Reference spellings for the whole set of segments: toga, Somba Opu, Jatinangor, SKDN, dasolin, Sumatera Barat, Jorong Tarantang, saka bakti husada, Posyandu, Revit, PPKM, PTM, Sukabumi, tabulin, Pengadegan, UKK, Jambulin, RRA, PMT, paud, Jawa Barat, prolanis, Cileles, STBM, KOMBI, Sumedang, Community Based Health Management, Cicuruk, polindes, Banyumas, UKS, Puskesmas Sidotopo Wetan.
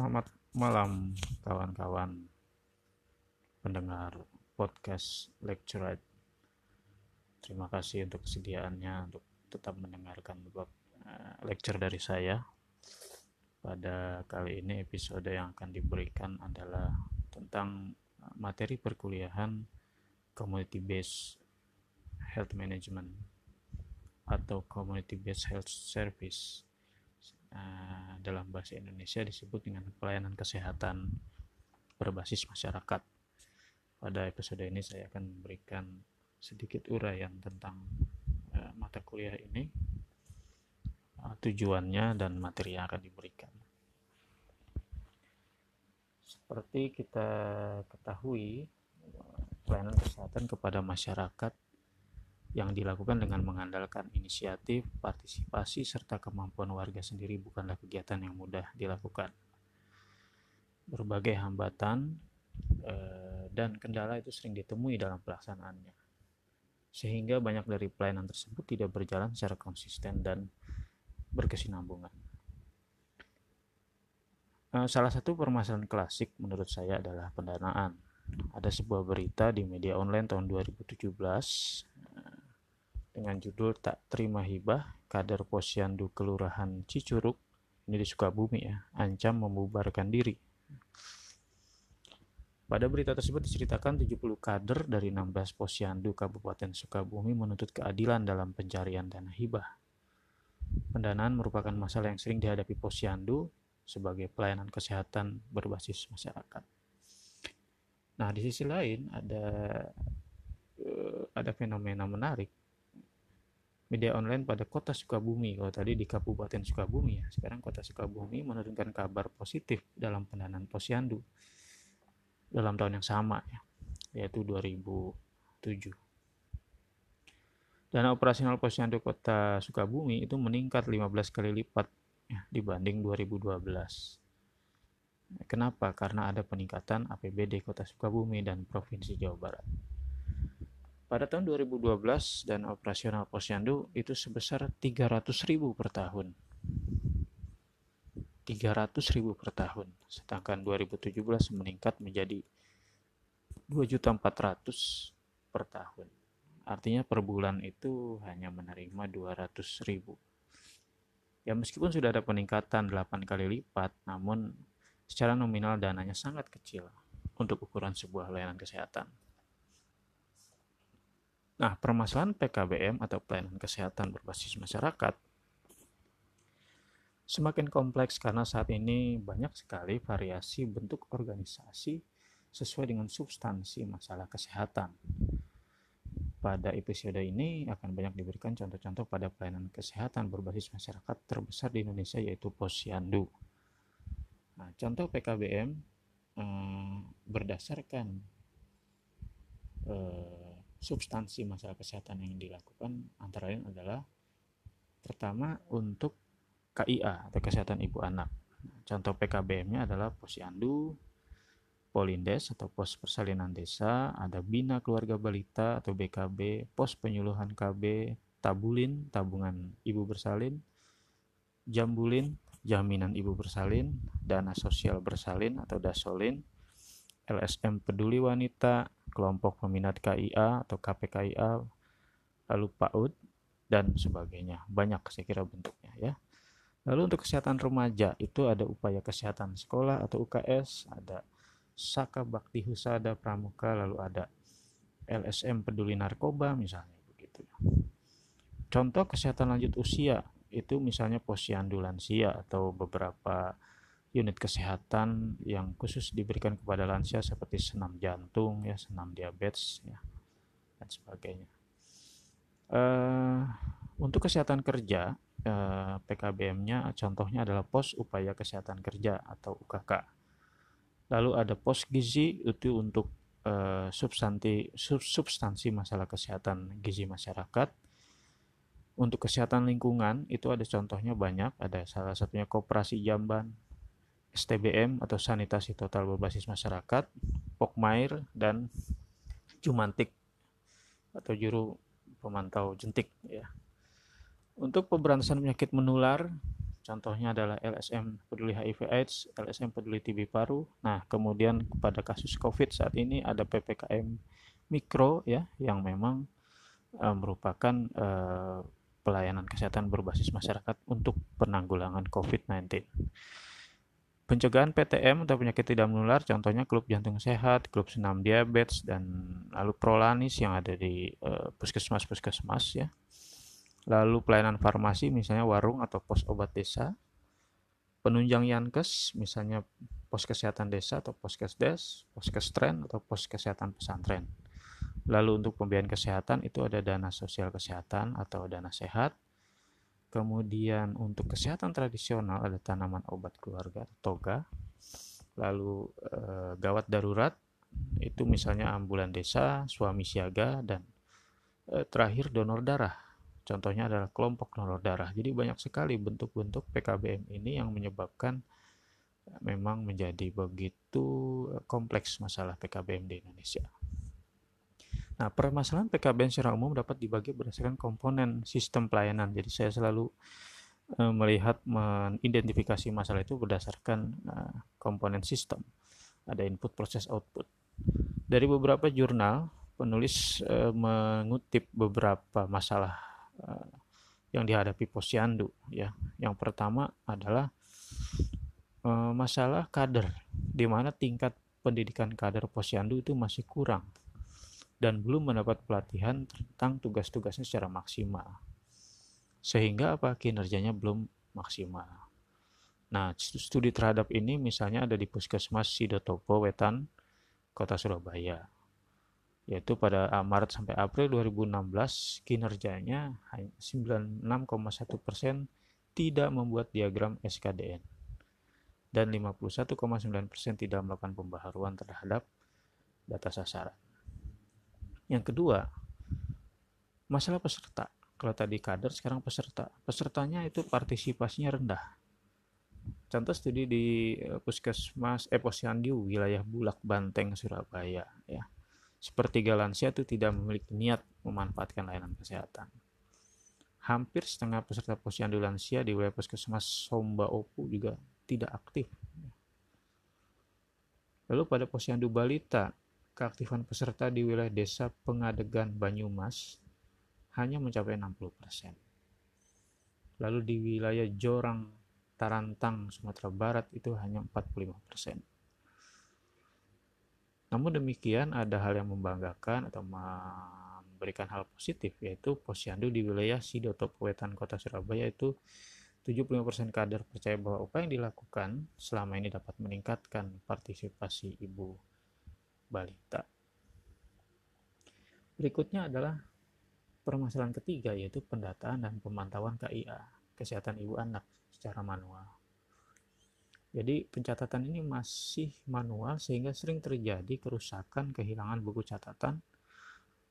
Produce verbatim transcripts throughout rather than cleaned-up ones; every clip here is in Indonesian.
Selamat malam kawan-kawan pendengar podcast Lecture. Terima kasih untuk kesediaannya untuk tetap mendengarkan lecture dari saya. Pada kali ini episode yang akan diberikan adalah tentang materi perkuliahan Community Based Health Management atau Community Based Health Service. Uh, dalam bahasa Indonesia disebut dengan pelayanan kesehatan berbasis masyarakat. Pada episode ini saya akan memberikan sedikit uraian tentang uh, mata kuliah ini, uh, tujuannya dan materi yang akan diberikan. Seperti kita ketahui, pelayanan kesehatan kepada masyarakat yang dilakukan dengan mengandalkan inisiatif, partisipasi, serta kemampuan warga sendiri bukanlah kegiatan yang mudah dilakukan. Berbagai hambatan e, dan kendala itu sering ditemui dalam pelaksanaannya, sehingga banyak dari pelayanan tersebut tidak berjalan secara konsisten dan berkesinambungan. E, salah satu permasalahan klasik menurut saya adalah pendanaan. Ada sebuah berita di media online tahun dua ribu tujuh belas dengan judul "Tak Terima Hibah, Kader Posyandu Kelurahan Cicuruk", ini di Sukabumi ya, ancam membubarkan diri. Pada berita tersebut diceritakan tujuh puluh kader dari enam belas posyandu Kabupaten Sukabumi menuntut keadilan dalam pencarian dana hibah. Pendanaan merupakan masalah yang sering dihadapi posyandu sebagai pelayanan kesehatan berbasis masyarakat. Nah, di sisi lain ada ada fenomena menarik. Media online pada kota Sukabumi, kalau tadi di Kabupaten Sukabumi ya, sekarang kota Sukabumi menurunkan kabar positif dalam pendanaan posyandu dalam tahun yang sama ya, yaitu dua ribu tujuh. Dana operasional posyandu kota Sukabumi itu meningkat lima belas kali lipat ya, dibanding dua ribu dua belas. Kenapa? Karena ada peningkatan A P B D kota Sukabumi dan Provinsi Jawa Barat. Pada tahun dua ribu dua belas dana operasional posyandu itu sebesar tiga ratus ribu per tahun. tiga ratus ribu per tahun. Sedangkan dua ribu tujuh belas meningkat menjadi dua juta empat ratus ribu per tahun. Artinya per bulan itu hanya menerima dua ratus ribu. Ya, meskipun sudah ada peningkatan delapan kali lipat, namun secara nominal dananya sangat kecil untuk ukuran sebuah layanan kesehatan. Nah, permasalahan P K B M atau pelayanan kesehatan berbasis masyarakat semakin kompleks karena saat ini banyak sekali variasi bentuk organisasi sesuai dengan substansi masalah kesehatan. Pada episode ini akan banyak diberikan contoh-contoh pada pelayanan kesehatan berbasis masyarakat terbesar di Indonesia, yaitu posyandu. Nah, contoh P K B M eh, berdasarkan eh, substansi masalah kesehatan yang dilakukan antara lain adalah pertama untuk K I A atau kesehatan ibu anak. Contoh P K B M-nya adalah posyandu, polindes atau pos persalinan desa, ada bina keluarga balita atau B K B, pos penyuluhan K B, tabulin, tabungan ibu bersalin, jambulin, jaminan ibu bersalin, dana sosial bersalin atau dasolin, L S M peduli wanita, kelompok peminat K I A atau K P K I A, lalu paud, dan sebagainya. Banyak saya kira bentuknya ya. Lalu untuk kesehatan remaja itu ada upaya kesehatan sekolah atau U K S, ada saka bakti husada pramuka, lalu ada L S M peduli narkoba misalnya begitu. Contoh kesehatan lanjut usia itu misalnya posyandu lansia atau beberapa unit kesehatan yang khusus diberikan kepada lansia seperti senam jantung, ya, senam diabetes, ya, dan sebagainya. Uh, untuk kesehatan kerja, uh, P K B M-nya contohnya adalah pos upaya kesehatan kerja atau U K K. Lalu ada pos gizi itu untuk uh, substansi, sub, substansi masalah kesehatan gizi masyarakat. Untuk kesehatan lingkungan itu ada contohnya banyak, ada salah satunya koperasi jamban, S T B M atau sanitasi total berbasis masyarakat, Pokmair, dan Jumantik atau juru pemantau jentik ya. Untuk pemberantasan penyakit menular, Contohnya adalah L S M peduli H I V/AIDS, L S M peduli T B paru. Nah, kemudian pada kasus COVID saat ini ada P P K M mikro ya, yang memang e, merupakan e, pelayanan kesehatan berbasis masyarakat untuk penanggulangan covid sembilan belas. Pencegahan P T M atau penyakit tidak menular, contohnya klub jantung sehat, klub senam diabetes, dan lalu prolanis yang ada di uh, puskesmas-puskesmas ya. Lalu pelayanan farmasi, misalnya warung atau pos obat desa. Penunjang Yankes, misalnya pos kesehatan desa atau poskesdes, poskestren atau pos kesehatan pesantren. Lalu untuk pembiayaan kesehatan itu ada dana sosial kesehatan atau dana sehat. Kemudian untuk kesehatan tradisional ada tanaman obat keluarga toga, lalu e, gawat darurat itu misalnya ambulan desa, suami siaga, dan e, terakhir donor darah. Contohnya adalah kelompok donor darah. Jadi banyak sekali bentuk-bentuk P K B M ini yang menyebabkan memang menjadi begitu kompleks masalah P K B M di Indonesia. Nah, permasalahan P K B M secara umum dapat dibagi berdasarkan komponen sistem pelayanan. Jadi saya selalu e, melihat mengidentifikasi masalah itu berdasarkan e, komponen sistem. Ada input, proses, output. Dari beberapa jurnal, penulis e, mengutip beberapa masalah e, yang dihadapi Posyandu ya. Yang pertama adalah e, masalah kader, di mana tingkat pendidikan kader Posyandu itu masih kurang dan belum mendapat pelatihan tentang tugas-tugasnya secara maksimal. Sehingga apa? Kinerjanya belum maksimal. Nah, studi terhadap ini misalnya ada di Puskesmas Sidotopo Wetan, Kota Surabaya. Yaitu pada Maret sampai April dua ribu enam belas, kinerjanya hanya sembilan puluh enam koma satu persen tidak membuat diagram S K D N. Dan lima puluh satu koma sembilan persen tidak melakukan pembaharuan terhadap data sasaran. Yang kedua, masalah peserta. Kalau tadi kader, sekarang peserta. Pesertanya itu partisipasinya rendah. Contoh studi di Puskesmas eh, Posyandu, wilayah Bulak Banteng, Surabaya. Ya. Sepertiga lansia itu tidak memiliki niat memanfaatkan layanan kesehatan. Hampir setengah peserta Posyandu lansia di wilayah Puskesmas Somba Opu juga tidak aktif. Lalu pada Posyandu balita, keaktifan peserta di wilayah desa Pengadegan Banyumas hanya mencapai enam puluh persen. Lalu di wilayah Jorong Tarantang, Sumatera Barat itu hanya empat puluh lima persen. Namun demikian ada hal yang membanggakan atau memberikan hal positif, yaitu Posyandu di wilayah Sidotopo Wetan, Kota Surabaya itu tujuh puluh lima persen kader percaya bahwa upaya yang dilakukan selama ini dapat meningkatkan partisipasi ibu balita. Berikutnya adalah permasalahan ketiga, yaitu pendataan dan pemantauan K I A, kesehatan ibu anak secara manual. Jadi pencatatan ini masih manual sehingga sering terjadi kerusakan, kehilangan buku catatan,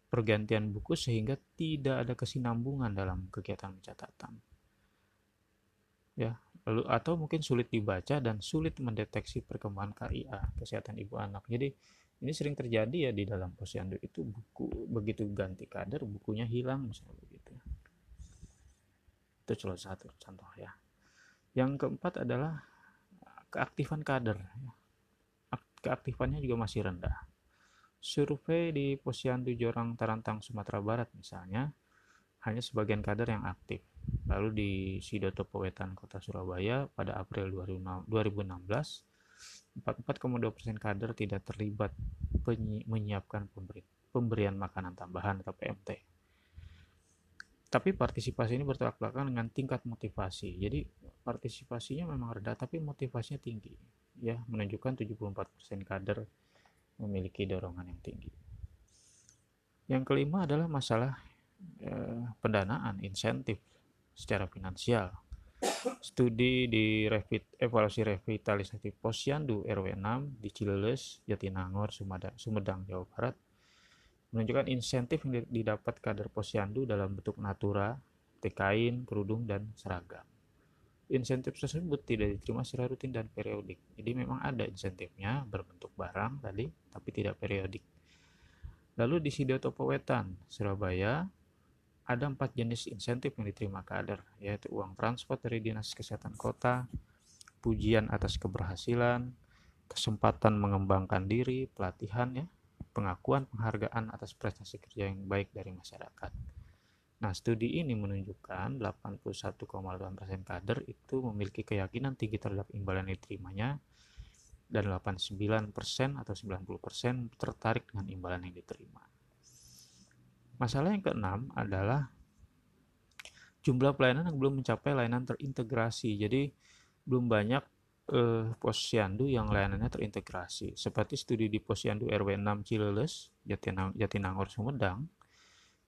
pergantian buku sehingga tidak ada kesinambungan dalam kegiatan pencatatan. Ya, lalu atau mungkin sulit dibaca dan sulit mendeteksi perkembangan K I A, kesehatan ibu anak. Jadi ini sering terjadi ya di dalam Posyandu itu, buku begitu ganti kader bukunya hilang misalnya begitu. Itu salah satu contoh ya. Yang keempat adalah keaktifan kader. Keaktifannya juga masih rendah. Survei di Posyandu Jorong Tarantang, Sumatera Barat misalnya, hanya sebagian kader yang aktif. Lalu di Sidotopo Wetan, Kota Surabaya pada April dua ribu enam belas, empat puluh empat koma dua persen kader tidak terlibat penyi- menyiapkan pemberi- pemberian makanan tambahan atau P M T. Tapi partisipasi ini bertolak belakang dengan tingkat motivasi. Jadi partisipasinya memang rendah tapi motivasinya tinggi. Ya, menunjukkan tujuh puluh empat persen kader memiliki dorongan yang tinggi. Yang kelima adalah masalah eh, pendanaan, insentif secara finansial. Studi di revit, evaluasi revitalisasi Posyandu R W enam di Cileles, Jatinangor, Sumedang, Jawa Barat menunjukkan insentif yang didapat kader Posyandu dalam bentuk natura, kain, kerudung, dan seragam. Insentif tersebut tidak diterima secara rutin dan periodik. Jadi memang ada insentifnya berbentuk barang tadi, tapi tidak periodik. Lalu di Sidotopo Wetan, Surabaya ada empat jenis insentif yang diterima kader, yaitu uang transport dari Dinas Kesehatan Kota, pujian atas keberhasilan, kesempatan mengembangkan diri, pelatihan, ya, pengakuan penghargaan atas prestasi kerja yang baik dari masyarakat. Nah, studi ini menunjukkan delapan puluh satu koma delapan persen kader itu memiliki keyakinan tinggi terhadap imbalan yang diterimanya, dan delapan puluh sembilan persen atau sembilan puluh persen tertarik dengan imbalan yang diterima. Masalah yang keenam adalah jumlah pelayanan yang belum mencapai layanan terintegrasi. Jadi belum banyak eh, posyandu yang layanannya terintegrasi. Seperti studi di Posyandu R W enam Cileles, Jatinang- Jatinangor, Sumedang,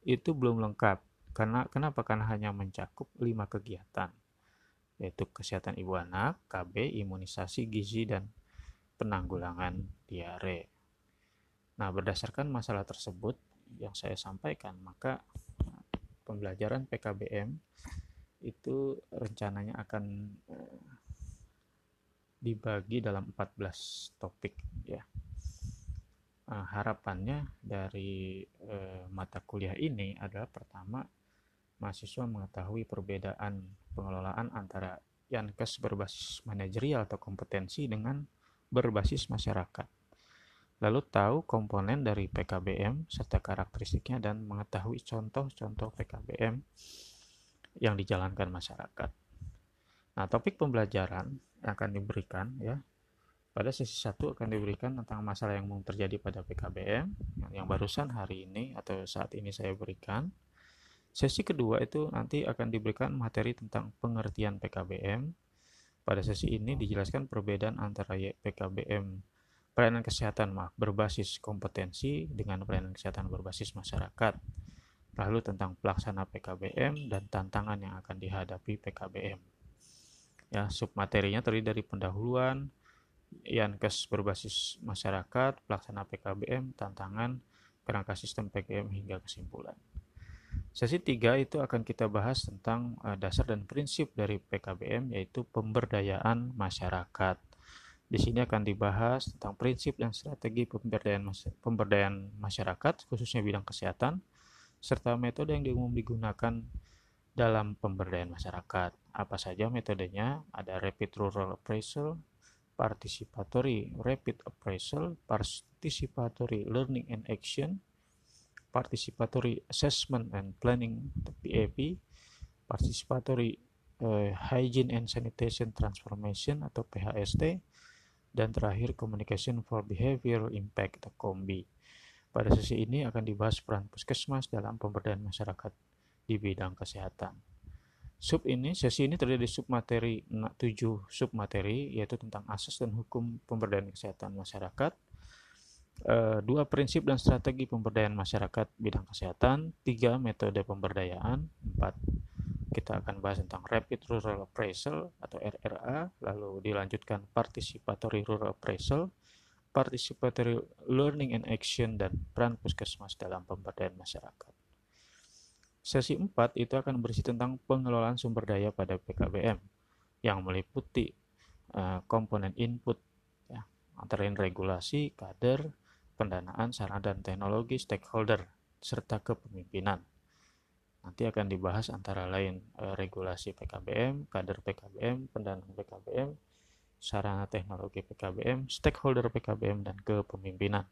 itu belum lengkap. Karena kenapa? Karena hanya mencakup lima kegiatan, yaitu kesehatan ibu anak, K B, imunisasi, gizi, dan penanggulangan diare. Nah, berdasarkan masalah tersebut yang saya sampaikan, maka pembelajaran P K B M itu rencananya akan eh, dibagi dalam empat belas topik, ya. Nah, harapannya dari eh, mata kuliah ini adalah pertama, mahasiswa mengetahui perbedaan pengelolaan antara Yankes berbasis manajerial atau kompetensi dengan berbasis masyarakat. Lalu tahu komponen dari P K B M serta karakteristiknya dan mengetahui contoh-contoh P K B M yang dijalankan masyarakat. Nah, topik pembelajaran yang akan diberikan, ya, pada sesi satu akan diberikan tentang masalah yang umum terjadi pada P K B M yang barusan hari ini atau saat ini saya berikan. Sesi kedua itu nanti akan diberikan materi tentang pengertian P K B M. Pada sesi ini dijelaskan perbedaan antara P K B M pelayanan kesehatan maaf, berbasis kompetensi dengan pelayanan kesehatan berbasis masyarakat. Lalu tentang pelaksana P K B M dan tantangan yang akan dihadapi P K B M. Ya, submaterinya terdiri dari pendahuluan, Yankes berbasis masyarakat, pelaksana P K B M, tantangan, kerangka sistem P K B M hingga kesimpulan. Sesi tiga itu akan kita bahas tentang dasar dan prinsip dari P K B M, yaitu pemberdayaan masyarakat. Di sini akan dibahas tentang prinsip dan strategi pemberdayaan, mas- pemberdayaan masyarakat, khususnya bidang kesehatan, serta metode yang umum digunakan dalam pemberdayaan masyarakat. Apa saja metodenya? Ada rapid rural appraisal, participatory rapid appraisal, participatory learning and action, participatory assessment and planning P A P, participatory uh, hygiene and sanitation transformation atau P H S T, dan terakhir Communication for Behavioral Impact atau KOMBI. Pada sesi ini akan dibahas peran puskesmas dalam pemberdayaan masyarakat di bidang kesehatan. Sub ini, sesi ini terdiri dari submateri tujuh submateri, yaitu tentang asas dan hukum pemberdayaan kesehatan masyarakat, e, dua prinsip dan strategi pemberdayaan masyarakat bidang kesehatan, tiga metode pemberdayaan, empat kita akan bahas tentang Rapid Rural Appraisal atau R R A, lalu dilanjutkan Participatory Rural Appraisal, Participatory Learning and Action, dan peran puskesmas dalam pemberdayaan masyarakat. Sesi empat itu akan berisi tentang pengelolaan sumber daya pada P K B M yang meliputi uh, komponen input, ya, antara lain regulasi, kader, pendanaan, sarana dan teknologi, stakeholder, serta kepemimpinan. Nanti akan dibahas antara lain eh, regulasi P K B M, kader P K B M, pendanaan P K B M, sarana teknologi P K B M, stakeholder P K B M, dan kepemimpinan.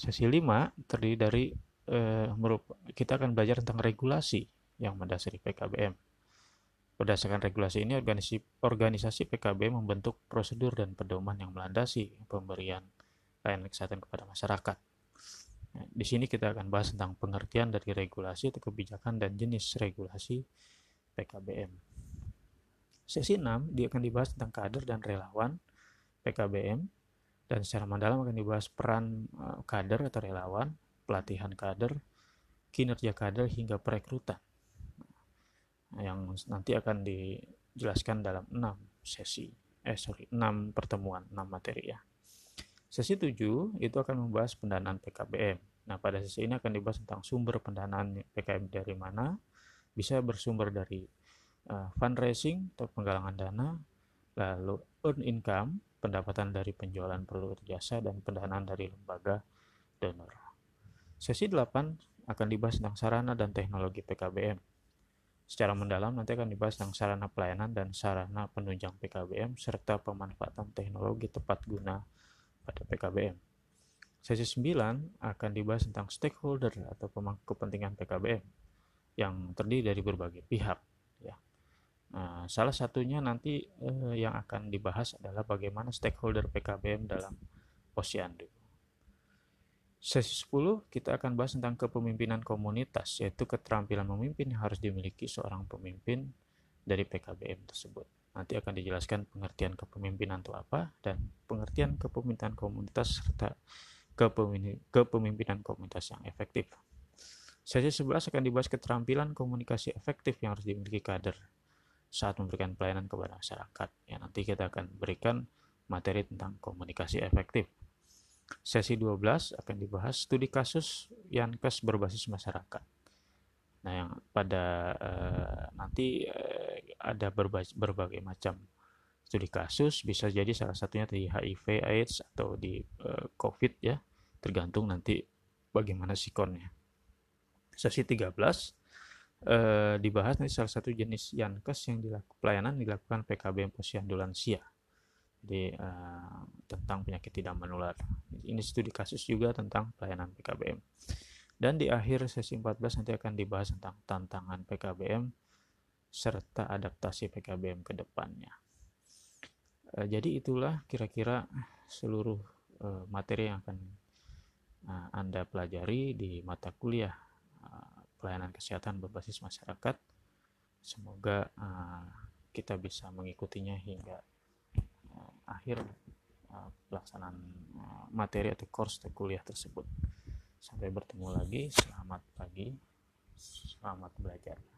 Sesi lima terdiri dari eh, kita akan belajar tentang regulasi yang mendasari P K B M. Berdasarkan regulasi ini, organisasi, organisasi P K B M membentuk prosedur dan pedoman yang melandasi pemberian layanan kesehatan kepada masyarakat. Nah, di sini kita akan bahas tentang pengertian dari regulasi atau kebijakan dan jenis regulasi P K B M. Sesi enam dia akan dibahas tentang kader dan relawan P K B M, dan secara mendalam akan dibahas peran kader atau relawan, pelatihan kader, kinerja kader, hingga perekrutan. Nah, yang nanti akan dijelaskan dalam enam sesi eh sorry enam pertemuan, enam materi, ya. Sesi tujuh itu akan membahas pendanaan P K B M. Nah, pada sesi ini akan dibahas tentang sumber pendanaan P K B M dari mana, bisa bersumber dari uh, fundraising atau penggalangan dana, lalu earn income, pendapatan dari penjualan produk atau jasa, dan pendanaan dari lembaga donor. Sesi delapan akan dibahas tentang sarana dan teknologi P K B M. Secara mendalam nanti akan dibahas tentang sarana pelayanan dan sarana penunjang P K B M serta pemanfaatan teknologi tepat guna pada P K B M. Sesi sembilan akan dibahas tentang stakeholder atau pemangku kepentingan P K B M yang terdiri dari berbagai pihak. Ya. Nah, salah satunya nanti eh, yang akan dibahas adalah bagaimana stakeholder P K B M dalam Posyandu. Sesi sepuluh kita akan bahas tentang kepemimpinan komunitas, yaitu keterampilan memimpin yang harus dimiliki seorang pemimpin dari P K B M tersebut. Nanti akan dijelaskan pengertian kepemimpinan itu apa dan pengertian kepemimpinan komunitas serta kepemimpinan komunitas yang efektif. Sesi sebelas akan dibahas keterampilan komunikasi efektif yang harus dimiliki kader saat memberikan pelayanan kepada masyarakat. Ya, nanti kita akan berikan materi tentang komunikasi efektif. Sesi dua belas akan dibahas studi kasus Yankes berbasis masyarakat. Nah, yang pada eh, nanti eh, ada berbagai, berbagai macam studi kasus, bisa jadi salah satunya di H I V, AIDS, atau di eh, COVID ya, tergantung nanti bagaimana sikonnya. Sesi tiga belas eh, dibahas nanti salah satu jenis Yankes yang dilakukan pelayanan dilakukan P K B M Posyandu lansia. Di, uh, tentang penyakit tidak menular. Ini studi kasus juga tentang pelayanan P K B M. Dan di akhir sesi empat belas nanti akan dibahas tentang tantangan P K B M serta adaptasi P K B M ke depannya. Uh, jadi itulah kira-kira seluruh uh, materi yang akan uh, Anda pelajari di mata kuliah uh, pelayanan kesehatan berbasis masyarakat. Semoga uh, kita bisa mengikutinya hingga akhir uh, pelaksanaan uh, materi atau course atau kuliah tersebut. Sampai bertemu lagi, selamat pagi, selamat belajar.